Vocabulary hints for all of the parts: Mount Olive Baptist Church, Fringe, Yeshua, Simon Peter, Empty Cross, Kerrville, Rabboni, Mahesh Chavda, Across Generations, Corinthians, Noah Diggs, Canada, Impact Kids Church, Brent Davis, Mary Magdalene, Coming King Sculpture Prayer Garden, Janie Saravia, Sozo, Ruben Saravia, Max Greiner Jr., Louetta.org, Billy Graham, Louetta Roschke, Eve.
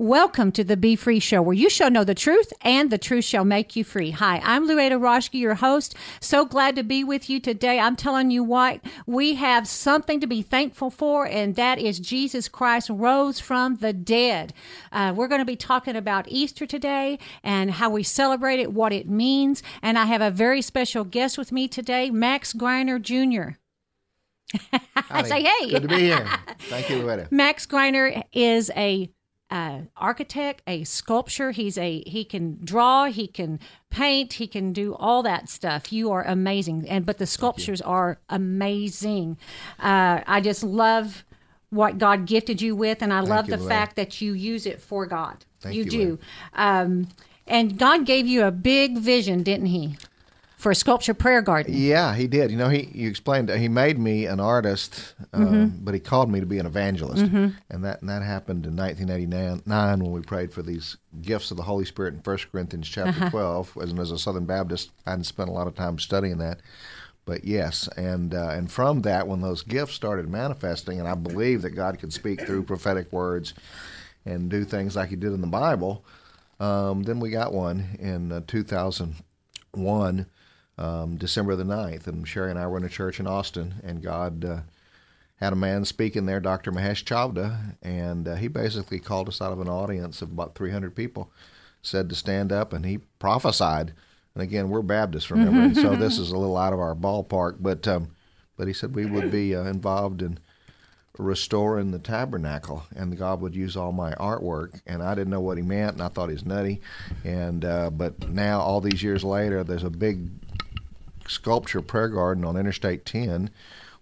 Welcome to the Be Free Show, where you shall know the truth and the truth shall make you free. Hi, I'm Louetta Roschke, your host. So glad to be with you today. I'm telling you what, we have something to be thankful for, and that is Jesus Christ rose from the dead. We're going to be talking about Easter today and how we celebrate it, what it means. And I have a very special guest with me today, Max Greiner Jr. I say, hey. Good to be here. Thank you, Louetta. Max Greiner is a architect, a sculptor. He can draw, he can paint, he can do all that stuff. You are amazing, but the sculptures are amazing. I just love what God gifted you with, and I love the fact that you use it for God. You do. And God gave you a big vision, didn't he, for a sculpture prayer garden? Yeah, he did. You know, you explained that he made me an artist, but he called me to be an evangelist. Mm-hmm. And that happened in 1989 when we prayed for these gifts of the Holy Spirit in 1 Corinthians chapter 12. As a Southern Baptist, I hadn't spent a lot of time studying that. But yes, and from that, when those gifts started manifesting, and I believe that God could speak through prophetic words and do things like he did in the Bible, then we got one in 2001. December the 9th, and Sherry and I were in a church in Austin, and God had a man speaking there, Dr. Mahesh Chavda, and he basically called us out of an audience of about 300 people, said to stand up, and he prophesied. And again, we're Baptists, remember, and so this is a little out of our ballpark, but he said we would be involved in restoring the tabernacle, and God would use all my artwork, and I didn't know what he meant, and I thought he was nutty, but now, all these years later, there's a big sculpture prayer garden on Interstate 10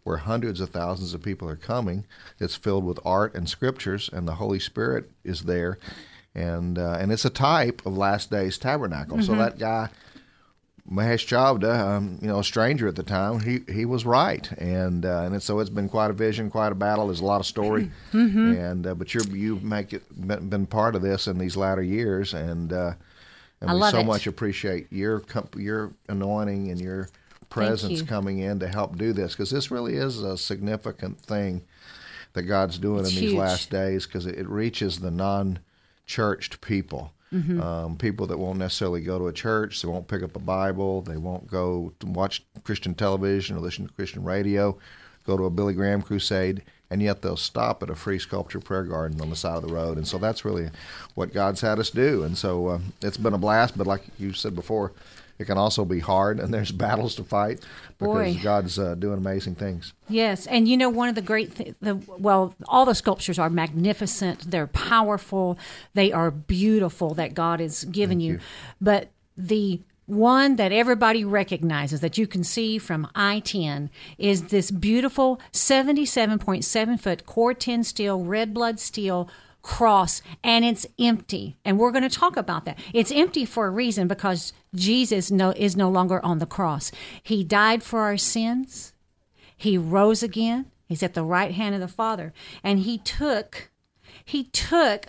where hundreds of thousands of people are coming. It's filled with art and scriptures, and the Holy Spirit is there, and it's a type of last day's tabernacle. So that guy Mahesh Chavda, a stranger at the time, he was right, and so it's been quite a vision, quite a battle. There's a lot of story, but you've been part of this in these latter years, and we so much appreciate your anointing and your presence coming in to help do this, because this really is a significant thing that God's doing in these last days, because it reaches the non-churched people, people that won't necessarily go to a church, they won't pick up a Bible, they won't go to watch Christian television or listen to Christian radio, go to a Billy Graham crusade, and yet they'll stop at a free sculpture prayer garden on the side of the road. And so that's really what God's had us do. And so it's been a blast, but like you said before, it can also be hard, and there's battles to fight because God's doing amazing things. Yes, and one of the great all the sculptures are magnificent. They're powerful. They are beautiful that God has given you. But the one that everybody recognizes that you can see from I-10 is this beautiful 77.7-foot Core-10 steel, red blood steel cross, and it's empty. And we're going to talk about that. It's empty for a reason, because Jesus is no longer on the cross. He died for our sins. He rose again. He's at the right hand of the Father. And He took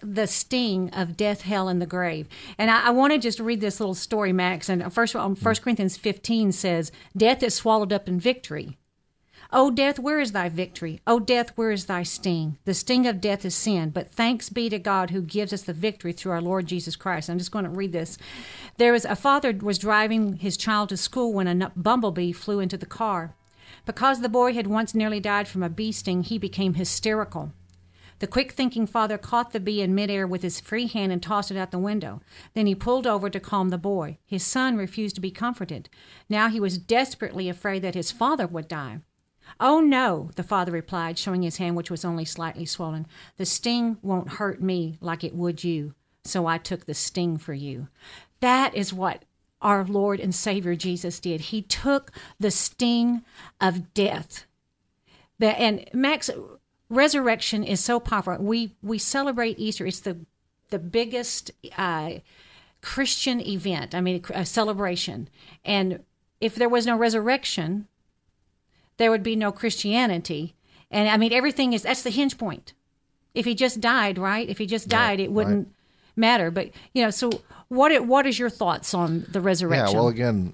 the sting of death, hell, and the grave. And I want to just read this little story, Max. And first of all, 1 Corinthians 15 says, "Death is swallowed up in victory. O death, where is thy victory? O death, where is thy sting? The sting of death is sin, but thanks be to God who gives us the victory through our Lord Jesus Christ." I'm just going to read this. There was a father was driving his child to school when a bumblebee flew into the car. Because the boy had once nearly died from a bee sting, he became hysterical. The quick-thinking father caught the bee in midair with his free hand and tossed it out the window. Then he pulled over to calm the boy. His son refused to be comforted. Now he was desperately afraid that his father would die. "Oh, no," the father replied, showing his hand, which was only slightly swollen. "The sting won't hurt me like it would you, so I took the sting for you." That is what our Lord and Savior Jesus did. He took the sting of death. And Max, resurrection is so powerful. We celebrate Easter. It's the biggest Christian event, a celebration. And if there was no resurrection, there would be no Christianity. And everything is, that's the hinge point. If he just died, right? If he just died, it wouldn't matter. But, so what is your thoughts on the resurrection? Yeah, well, again,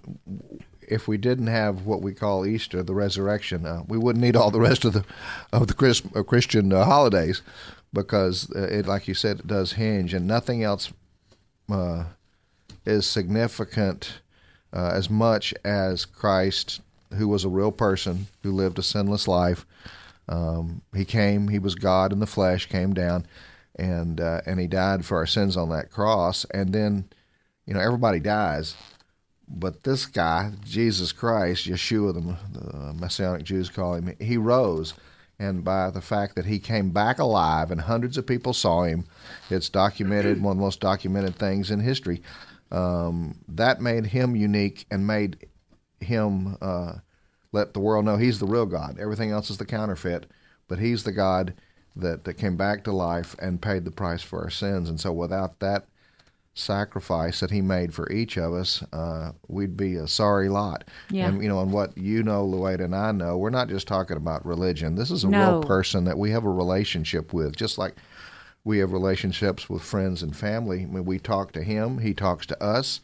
if we didn't have what we call Easter, the resurrection, we wouldn't need all the rest of the Christian holidays. because it, like you said, it does hinge, and nothing else is significant as much as Christ, who was a real person, who lived a sinless life. He came, he was God in the flesh, came down, and he died for our sins on that cross. And then, you know, everybody dies, but this guy, Jesus Christ, Yeshua, the Messianic Jews call him, he rose. And by the fact that he came back alive and hundreds of people saw him, it's documented, one of the most documented things in history. That made him unique and made him let the world know he's the real God. Everything else is the counterfeit, but he's the God that came back to life and paid the price for our sins. And so without that sacrifice that he made for each of us, we'd be a sorry lot. Yeah. And, you know, and what you know, Louetta, and I know, we're not just talking about religion. This is a real person that we have a relationship with, just like we have relationships with friends and family. I mean, we talk to him, he talks to us.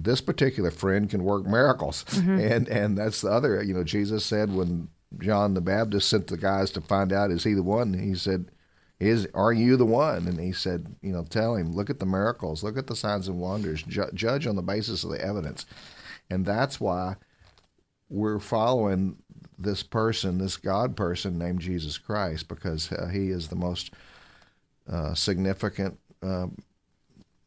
This particular friend can work miracles. Mm-hmm. And that's the other, you know, Jesus said when John the Baptist sent the guys to find out, is he the one? He said, are you the one? And he said, you know, tell him, look at the miracles, look at the signs and wonders, judge on the basis of the evidence. And that's why we're following this person, this God person named Jesus Christ, because he is the most significant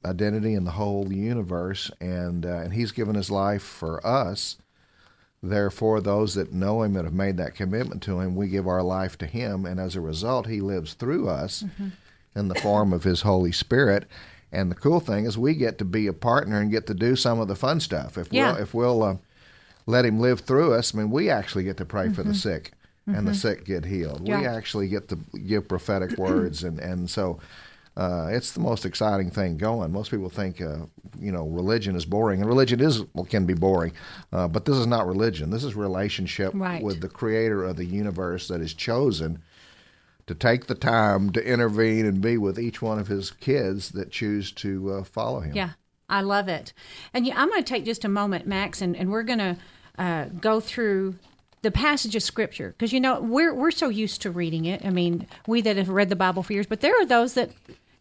identity in the whole universe. And he's given his life for us. Therefore, those that know him and have made that commitment to him, we give our life to him. And as a result, he lives through us mm-hmm. in the form of his Holy Spirit. And the cool thing is we get to be a partner and get to do some of the fun stuff. If we'll let him live through us, I mean, we actually get to pray mm-hmm. for the sick mm-hmm. and the sick get healed. Yeah. We actually get to give prophetic words. And so it's the most exciting thing going. Most people think, you know, religion is boring, and religion can be boring. But this is not religion. This is relationship right. with the creator of the universe that is chosen to take the time to intervene and be with each one of his kids that choose to follow him. Yeah, I love it. And yeah, I'm going to take just a moment, Max, and we're going to go through the passage of Scripture, because, you know, we're so used to reading it. I mean, we that have read the Bible for years, but there are those that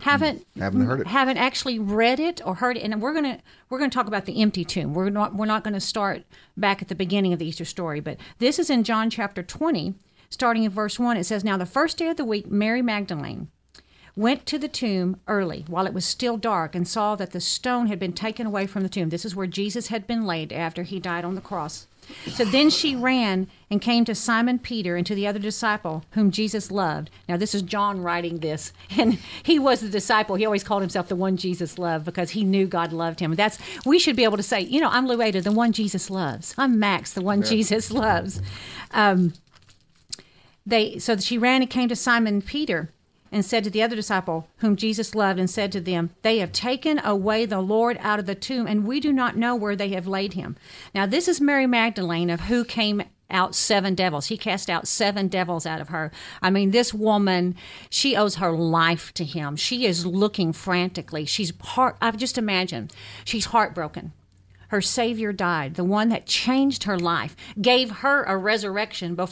haven't heard it, haven't actually read it or heard it. And we're gonna talk about the empty tomb. We're not gonna start back at the beginning of the Easter story, but this is in John chapter 20, starting in verse 1. It says, "Now the first day of the week, Mary Magdalene went to the tomb early while it was still dark and saw that the stone had been taken away from the tomb." This is where Jesus had been laid after he died on the cross. "So then she ran and came to Simon Peter and to the other disciple whom Jesus loved." Now, this is John writing this, and he was the disciple. He always called himself the one Jesus loved because he knew God loved him. That's, we should be able to say, you know, I'm Louetta, the one Jesus loves. I'm Max, the one Jesus loves. So she ran and came to Simon Peter and said to the other disciple whom Jesus loved and said to them, "They have taken away the Lord out of the tomb, and we do not know where they have laid him." Now, this is Mary Magdalene, of who came out 7 devils. She cast out 7 devils out of her. I mean, this woman, she owes her life to him. She is looking frantically. I've just imagined, she's heartbroken. Her Savior died, the one that changed her life, gave her a resurrection a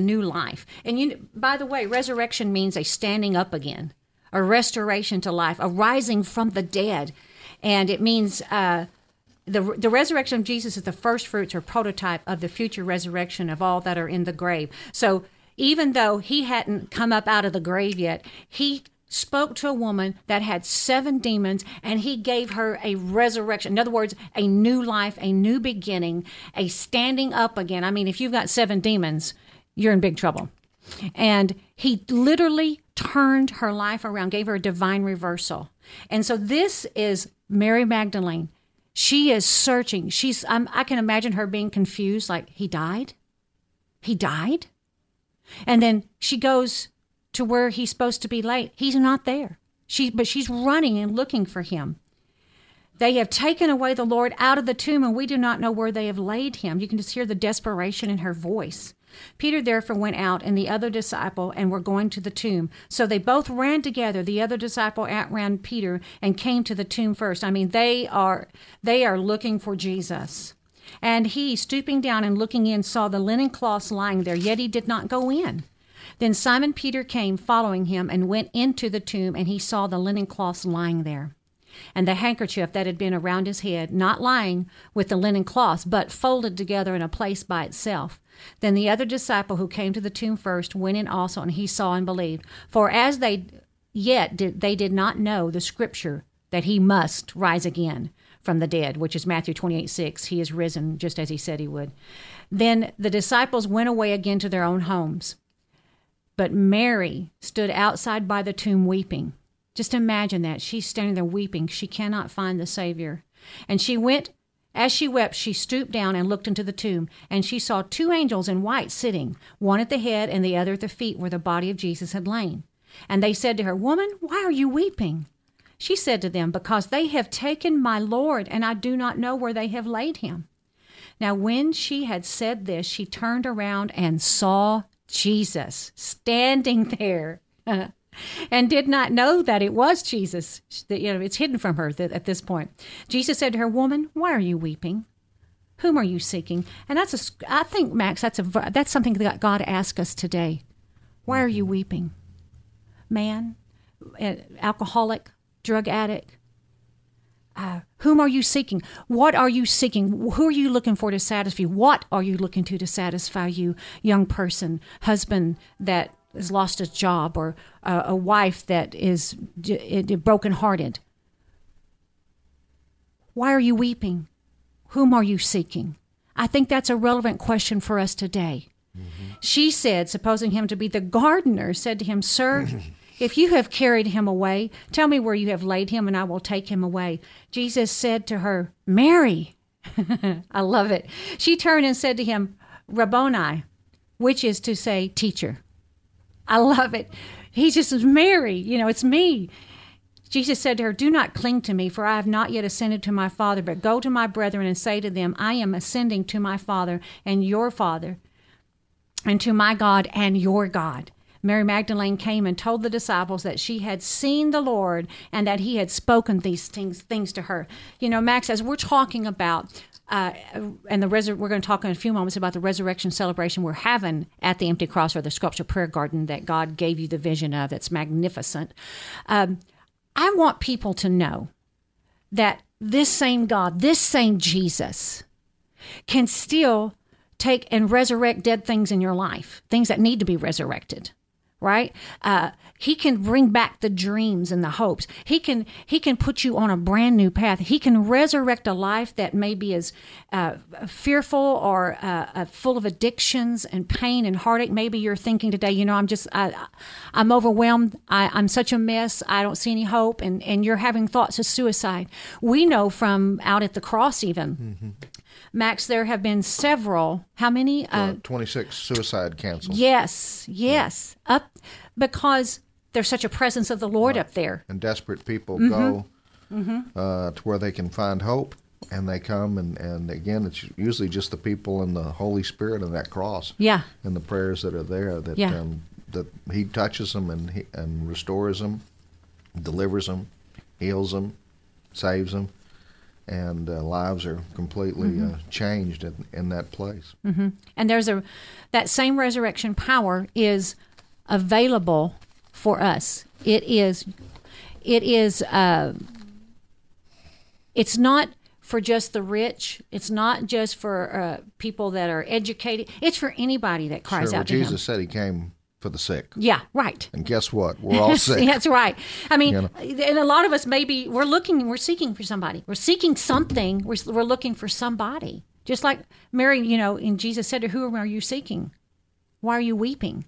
new life. And you, by the way, resurrection means a standing up again, a restoration to life, a rising from the dead. And it means the resurrection of Jesus is the first fruits or prototype of the future resurrection of all that are in the grave. So even though he hadn't come up out of the grave yet, he spoke to a woman that had 7 demons, and he gave her a resurrection. In other words, a new life, a new beginning, a standing up again. I mean, if you've got 7 demons, you're in big trouble. And he literally turned her life around, gave her a divine reversal. And so this is Mary Magdalene. She is searching. I can imagine her being confused, like, he died? And then she goes to where he's supposed to be laid. He's not there. But she's running and looking for him. "They have taken away the Lord out of the tomb, and we do not know where they have laid him." You can just hear the desperation in her voice. "Peter therefore went out, and the other disciple, and were going to the tomb. So they both ran together. The other disciple outran Peter and came to the tomb first." I mean, they are looking for Jesus. "And he, stooping down and looking in, saw the linen cloths lying there, yet he did not go in. Then Simon Peter came following him and went into the tomb, and he saw the linen cloths lying there, and the handkerchief that had been around his head, not lying with the linen cloths, but folded together in a place by itself. Then the other disciple who came to the tomb first went in also, and he saw and believed. For as they did not know the scripture that he must rise again from the dead, which is Matthew 28:6. He is risen just as he said he would. Then the disciples went away again to their own homes. But Mary stood outside by the tomb weeping. Just imagine that. She's standing there weeping. She cannot find the Savior. And she went, as she wept, she stooped down and looked into the tomb, and she saw two angels in white sitting, one at the head and the other at the feet where the body of Jesus had lain. And they said to her, "Woman, why are you weeping?" She said to them, "Because they have taken my Lord, and I do not know where they have laid him." Now, when she had said this, she turned around and saw Jesus standing there. And did not know that it was Jesus. It's hidden from her at this point. Jesus said to her, "Woman, why are you weeping? Whom are you seeking?" And I think, Max, that's something that God asks us today. Why are you weeping? Man, alcoholic, drug addict. Whom are you seeking? What are you seeking? Who are you looking for to satisfy you? What are you looking to satisfy you? Young person, husband that has lost his job, or a wife that is brokenhearted. Why are you weeping? Whom are you seeking? I think that's a relevant question for us today. Mm-hmm. She said, supposing him to be the gardener, said to him, "Sir, if you have carried him away, tell me where you have laid him, and I will take him away." Jesus said to her, "Mary." I love it. She turned and said to him, "Rabboni," which is to say, teacher. I love it. He just says, "Mary, it's me." Jesus said to her, "Do not cling to me, for I have not yet ascended to my Father, but go to my brethren and say to them, I am ascending to my Father and your Father, and to my God and your God." Mary Magdalene came and told the disciples that she had seen the Lord and that he had spoken these things to her. Max, as we're talking about, we're going to talk in a few moments about the resurrection celebration we're having at the Empty Cross, or the Sculpture Prayer Garden that God gave you the vision of. That's magnificent. I want people to know that this same God, this same Jesus, can still take and resurrect dead things in your life, things that need to be resurrected. Right? He can bring back the dreams and the hopes. He can put you on a brand new path. He can resurrect a life that maybe is fearful or full of addictions and pain and heartache. Maybe you're thinking today, I'm overwhelmed. I'm such a mess. I don't see any hope. And you're having thoughts of suicide. We know from out at the cross even. Mm-hmm. Max, there have been several, how many? 26 suicide cancels. Yes. Yeah. Up because there's such a presence of the Lord up there. And desperate people go to where they can find hope, and they come. And again, it's usually just the people and the Holy Spirit and that cross. Yeah. And the prayers that are there that he touches them and restores them, delivers them, heals them, saves them. And lives are completely changed in that place. Mm-hmm. And there's that same resurrection power is available for us. It's not for just the rich. It's not just for people that are educated. It's for anybody that cries out to him. Jesus said he came for the sick. Yeah, right. And guess what? We're all sick. That's right. I mean, and a lot of us maybe we're seeking for somebody. We're seeking something. We're looking for somebody. Just like Mary, and Jesus said to her, "Who are you seeking? Why are you weeping?"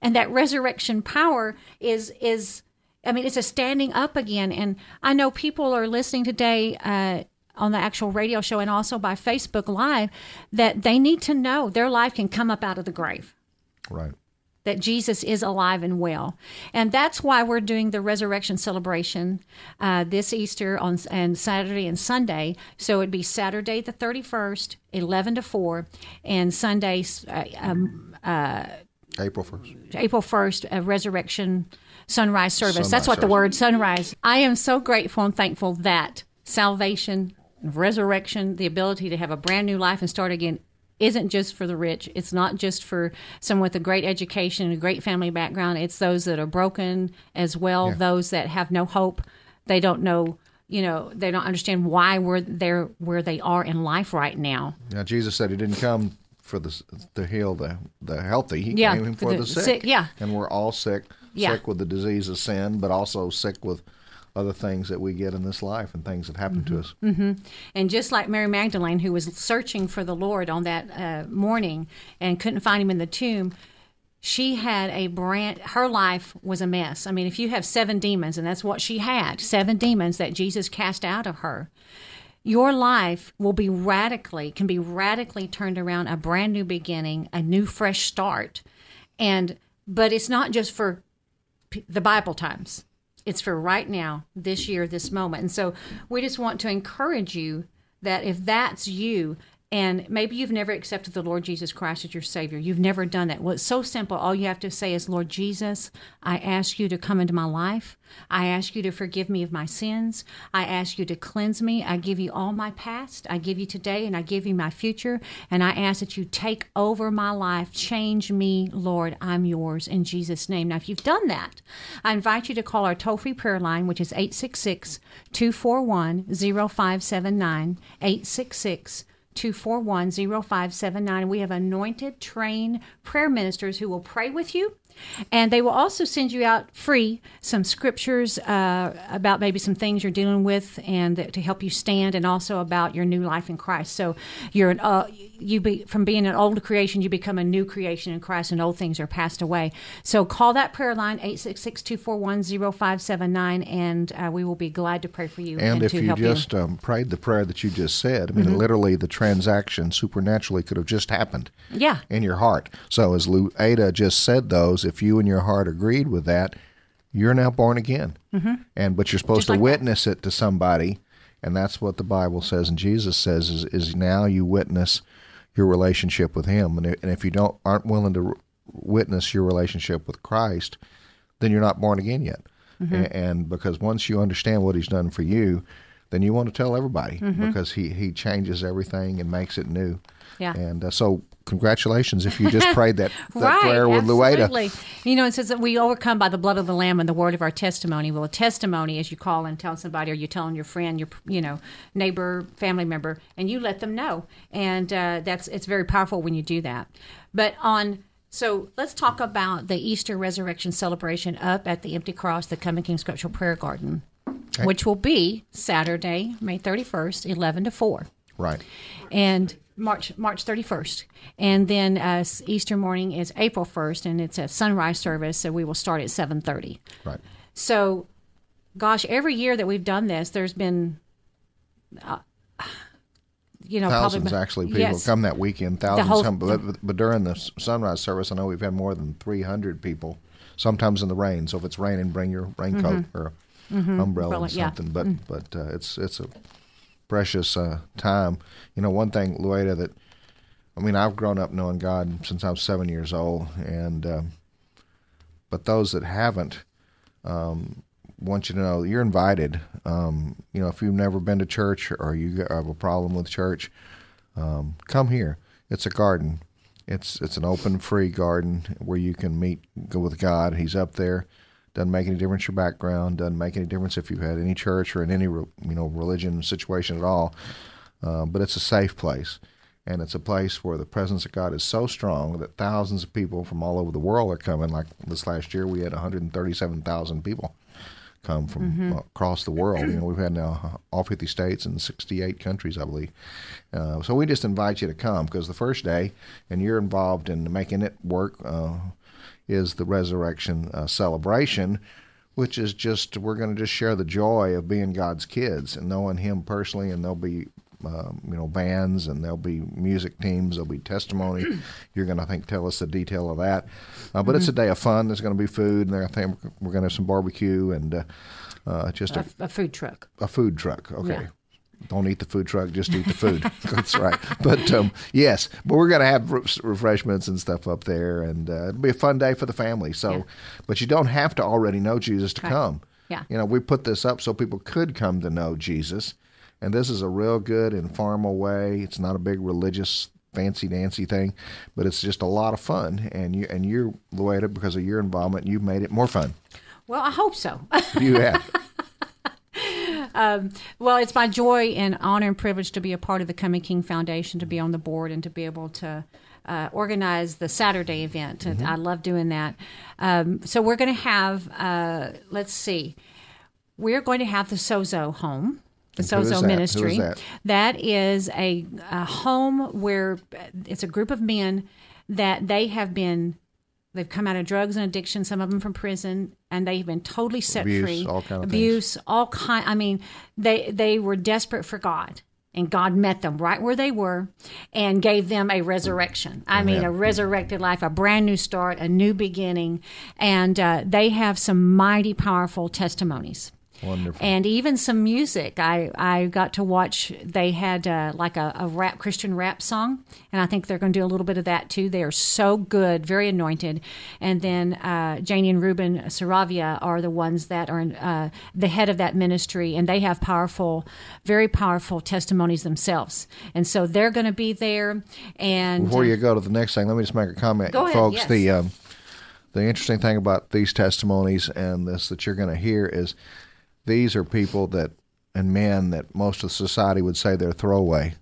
And that resurrection power is it's a standing up again. And I know people are listening today on the actual radio show and also by Facebook Live that they need to know their life can come up out of the grave. Right. That Jesus is alive and well. And that's why we're doing the resurrection celebration this Easter and Saturday and Sunday. So it'd be Saturday the 31st, 11 to 4, and Sunday, April 1st. April 1st, resurrection sunrise service. The word, sunrise. I am so grateful and thankful that salvation, resurrection, the ability to have a brand new life and start again isn't just for the rich. It's not just for someone with a great education and a great family background. It's those that are broken as well, yeah. Those that have no hope. They don't know, you know, they don't understand why we're there where they are in life right now. Now, Jesus said he didn't come for the to heal the healthy. He came in for the sick. Yeah. And we're all sick, sick with the disease of sin, but also sick with other things that we get in this life and things that happen to us. Mm-hmm. And just like Mary Magdalene, who was searching for the Lord on that morning and couldn't find him in the tomb, she had a brand, her life was a mess. I mean, if you have 7 demons, and that's what she had, 7 demons that Jesus cast out of her, your life will be radically turned around, a brand new beginning, a new fresh start. But it's not just for the Bible times. It's for right now, this year, this moment. And so we just want to encourage you that if that's you, and maybe you've never accepted the Lord Jesus Christ as your Savior, you've never done that. Well, it's so simple. All you have to say is, Lord Jesus, I ask you to come into my life. I ask you to forgive me of my sins. I ask you to cleanse me. I give you all my past. I give you today, and I give you my future. And I ask that you take over my life. Change me, Lord. I'm yours in Jesus' name. Now, if you've done that, I invite you to call our toll-free prayer line, which is 866-241-0579, 866-241-0579. And we have anointed, trained prayer ministers who will pray with you. And they will also send you out free some scriptures about maybe some things you're dealing with and to help you stand, and also about your new life in Christ. So from being an old creation, you become a new creation in Christ, and old things are passed away. So call that prayer line, 866-241-0579, and we will be glad to pray for you. And if to you help just you. Prayed the prayer that you just said, I mean, literally the transaction supernaturally could have just happened in your heart. So as Louetta just said, those, if you in your heart agreed with that, you're now born again. But you're supposed to witness it to somebody, and that's what the Bible says and Jesus says is now you witness your relationship with him. And if you aren't willing to witness your relationship with Christ, then you're not born again yet. And because once you understand what he's done for you, then you want to tell everybody, because he changes everything and makes it new. Yeah. And so congratulations if you just prayed that right, prayer with Louetta. You know, it says that we overcome by the blood of the Lamb and the word of our testimony. Well, a testimony is you call and tell somebody, or you telling your friend, your neighbor, family member, and you let them know. And it's very powerful when you do that. So let's talk about the Easter resurrection celebration up at the Empty Cross, the Coming King Sculpture Prayer Garden, which will be Saturday, May 31st, 11 to 4. Right. And March 31st. And then Easter morning is April 1st, and it's a sunrise service, so we will start at 7:30. Right. So, gosh, every year that we've done this, there's been, thousands actually people come that weekend. But during the sunrise service, I know we've had more than 300 people, sometimes in the rain. So if it's raining, bring your raincoat or umbrella or something. Yeah. But it's a precious time. You know, one thing, Louetta, that, I mean, I've grown up knowing God since I was 7 years old, and but those that haven't, want you to know you're invited. You know, if you've never been to church or you have a problem with church, come here. It's a garden. It's an open, free garden where you can go with God. He's up there. Doesn't make any difference your background. Doesn't make any difference if you've had any church or in any religion situation at all. But it's a safe place, and it's a place where the presence of God is so strong that thousands of people from all over the world are coming. Like this last year, we had 137,000 people come from across the world. You know, we've had now all 50 states and 68 countries, I believe. So we just invite you to come, because the first day, and you're involved in making it work. Is the resurrection celebration, which is we're going to just share the joy of being God's kids and knowing him personally. And there'll be, bands, and there'll be music teams, there'll be testimony. You're going to, I think, tell us the detail of that. But it's a day of fun. There's going to be food, and I think we're going to have some barbecue and just a food truck. A food truck, okay. Yeah. Don't eat the food truck, just eat the food. That's right. But but we're going to have refreshments and stuff up there, and it'll be a fun day for the family. So, but you don't have to already know Jesus to come. Yeah. You know, we put this up so people could come to know Jesus, and this is a real good, informal way. It's not a big religious fancy dancy thing, but it's just a lot of fun. And you're, Louetta, because of your involvement, you've made it more fun. Well, I hope so. You have. Well, it's my joy and honor and privilege to be a part of the Coming King Foundation, to be on the board and to be able to organize the Saturday event. Mm-hmm. I love doing that. So we're going to have, we're going to have the Sozo home. The Sozo Ministry. Who is that? That is a home where it's a group of men that they've come out of drugs and addiction, some of them from prison, and they've been totally set free. Abuse, all kinds of things. I mean, they were desperate for God, and God met them right where they were and gave them a resurrection. I mean, a resurrected life, a brand new start, a new beginning. And they have some mighty powerful testimonies. Wonderful. And even some music. I got to watch, they had like a rap, Christian rap song, and I think they're going to do a little bit of that too. They are so good, very anointed. And then Janie and Ruben Saravia are the ones that are the head of that ministry, and they have powerful, very powerful testimonies themselves. And so they're going to be there. And before you go to the next thing, let me just make a comment, folks. Yes. The interesting thing about these testimonies and this that you're going to hear is, these are people that, and men that most of society would say they're throwaway.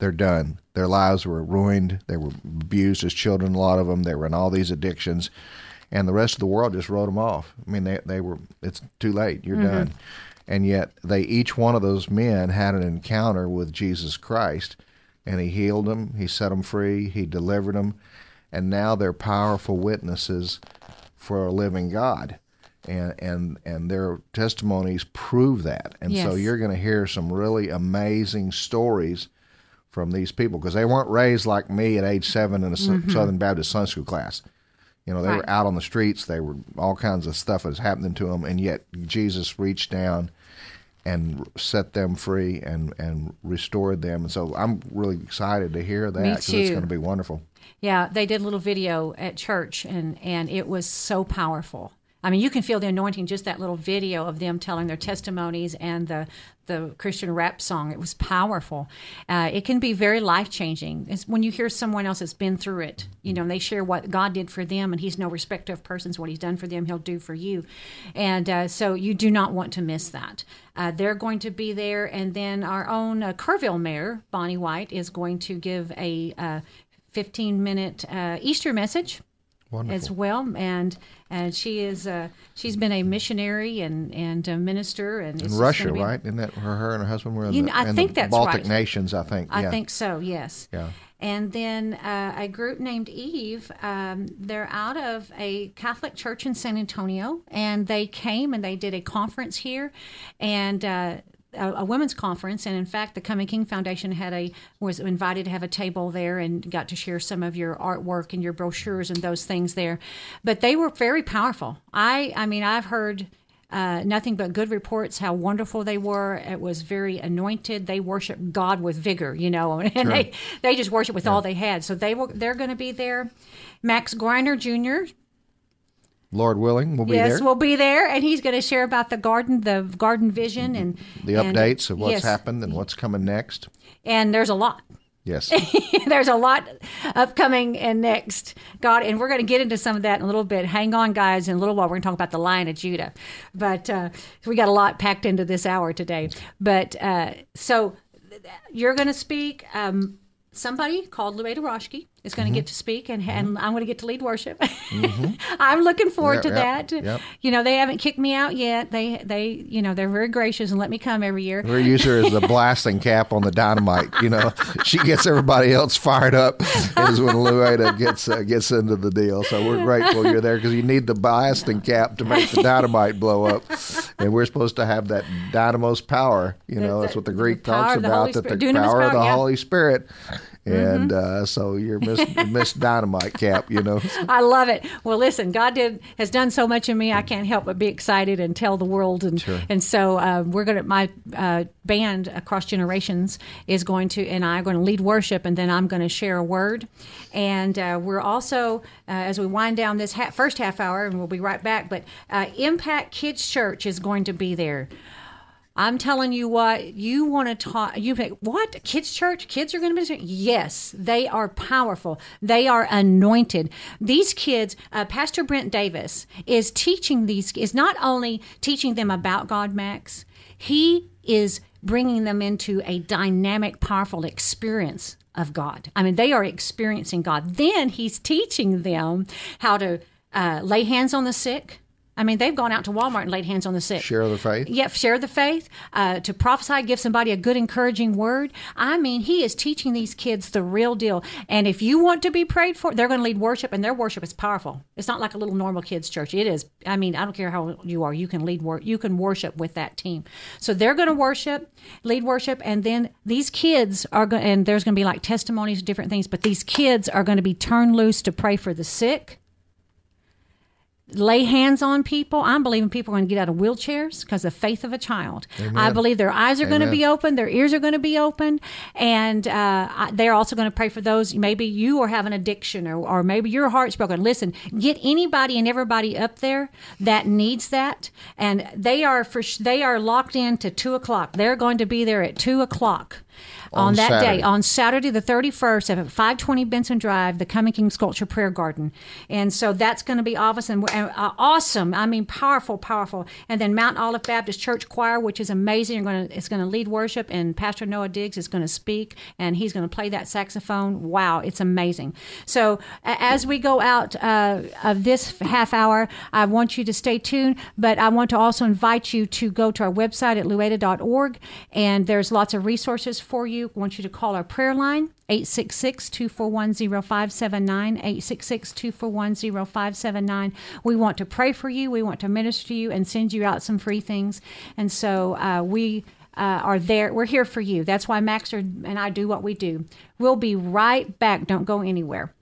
They're done. Their lives were ruined. They were abused as children, a lot of them. They were in all these addictions. And the rest of the world just wrote them off. I mean, they were, it's too late. You're done. And yet each one of those men had an encounter with Jesus Christ, and he healed them. He set them free. He delivered them. And now they're powerful witnesses for a living God. And their testimonies prove that. And so you're going to hear some really amazing stories from these people, because they weren't raised like me at age 7 in a Southern Baptist Sunday school class. You know, they were out on the streets. They were all kinds of stuff was happening to them. And yet Jesus reached down and set them free and restored them. And so I'm really excited to hear that, because it's going to be wonderful. Yeah, they did a little video at church, and it was so powerful. I mean, you can feel the anointing, just that little video of them telling their testimonies and the Christian rap song. It was powerful. It can be very life-changing. It's when you hear someone else that's been through it, you know, and they share what God did for them, and he's no respecter of persons. What he's done for them, he'll do for you. And so you do not want to miss that. They're going to be there. And then our own Kerrville mayor, Bonnie White, is going to give a 15-minute Easter message. Wonderful. As well, and she is she's been a missionary and a minister, and in Russia, right? Isn't that her and her husband were in the Baltic nations? I think. I think so. Yes. Yeah. And then a group named Eve. They're out of a Catholic church in San Antonio, and they came and they did a conference here, and a women's conference. And in fact, the Coming King Foundation was invited to have a table there and got to share some of your artwork and your brochures and those things there. But they were very powerful. I mean, I've heard nothing but good reports, how wonderful they were. It was very anointed. They worship God with vigor, you know, and they just worship with all they had. So they're going to be there. Max Greiner Jr., Lord willing, we'll be there. Yes, we'll be there, and he's going to share about the garden vision, and the updates of what's happened and what's coming next. And there's a lot. Yes. There's a lot upcoming and next. God, and we're going to get into some of that in a little bit. Hang on, guys. In a little while, we're going to talk about the Lion of Judah. But we got a lot packed into this hour today. But so you're going to speak. Somebody called Louetta Roschke is going to get to speak, and I'm going to get to lead worship. I'm looking forward to that. Yep. You know, they haven't kicked me out yet. They you know, they're very gracious and let me come every year. We use her as the blasting cap on the dynamite. You know, she gets everybody else fired up. Is when Louetta gets into the deal. So we're grateful you're there, because you need the blasting cap to make the dynamite blow up, and we're supposed to have that dynamo's power. You know, that's what the Greek talks about. That the power of the Holy Spirit. And so you're Miss Dynamite Cap, you know. I love it. Well, listen, God has done so much in me. I can't help but be excited and tell the world. And so we're going to, my band Across Generations is going to, and I are going to lead worship, and then I'm going to share a word. And we're also, as we wind down this first half hour, and we'll be right back, but Impact Kids Church is going to be there. I'm telling you what, you want to talk, you think, what? Kids church? Kids are going to be? Yes, they are powerful. They are anointed. These kids, Pastor Brent Davis is teaching these, is not only teaching them about God, Max, he is bringing them into a dynamic, powerful experience of God. I mean, they are experiencing God. Then he's teaching them how to lay hands on the sick. I mean, they've gone out to Walmart and laid hands on the sick. Share the faith. Yep, share the faith, to prophesy, give somebody a good encouraging word. I mean, he is teaching these kids the real deal. And if you want to be prayed for, they're going to lead worship, and their worship is powerful. It's not like a little normal kids' church. It is. I mean, I don't care how old you are. You can lead worship. You can worship with that team. So they're going to worship, lead worship, and then these kids are going, and there's going to be like testimonies of different things, but these kids are going to be turned loose to pray for the sick. Lay hands on people. I'm believing people are going to get out of wheelchairs because of the faith of a child. Amen. I believe their eyes are going to be open, their ears are going to be open, and they're also going to pray for those. Maybe you are having addiction, or maybe your heart's broken. Listen, get anybody and everybody up there that needs that, and they are locked in to 2 o'clock. They're going to be there at 2 o'clock. On that Saturday. Day, on Saturday the 31st at 520 Benson Drive, the Coming King Sculpture Prayer Garden. And so that's going to be awesome. I mean, powerful, powerful. And then Mount Olive Baptist Church Choir, which is amazing. It's going to lead worship, and Pastor Noah Diggs is going to speak, and he's going to play that saxophone. Wow, it's amazing. So as we go out of this half hour, I want you to stay tuned, but I want to also invite you to go to our website at Louetta.org, and there's lots of resources for you. I want you to call our prayer line, 866-241-0579, 866-241-0579. We want to pray for you. We want to minister to you and send you out some free things. And so we are there. We're here for you. That's why Max and I do what we do. We'll be right back. Don't go anywhere.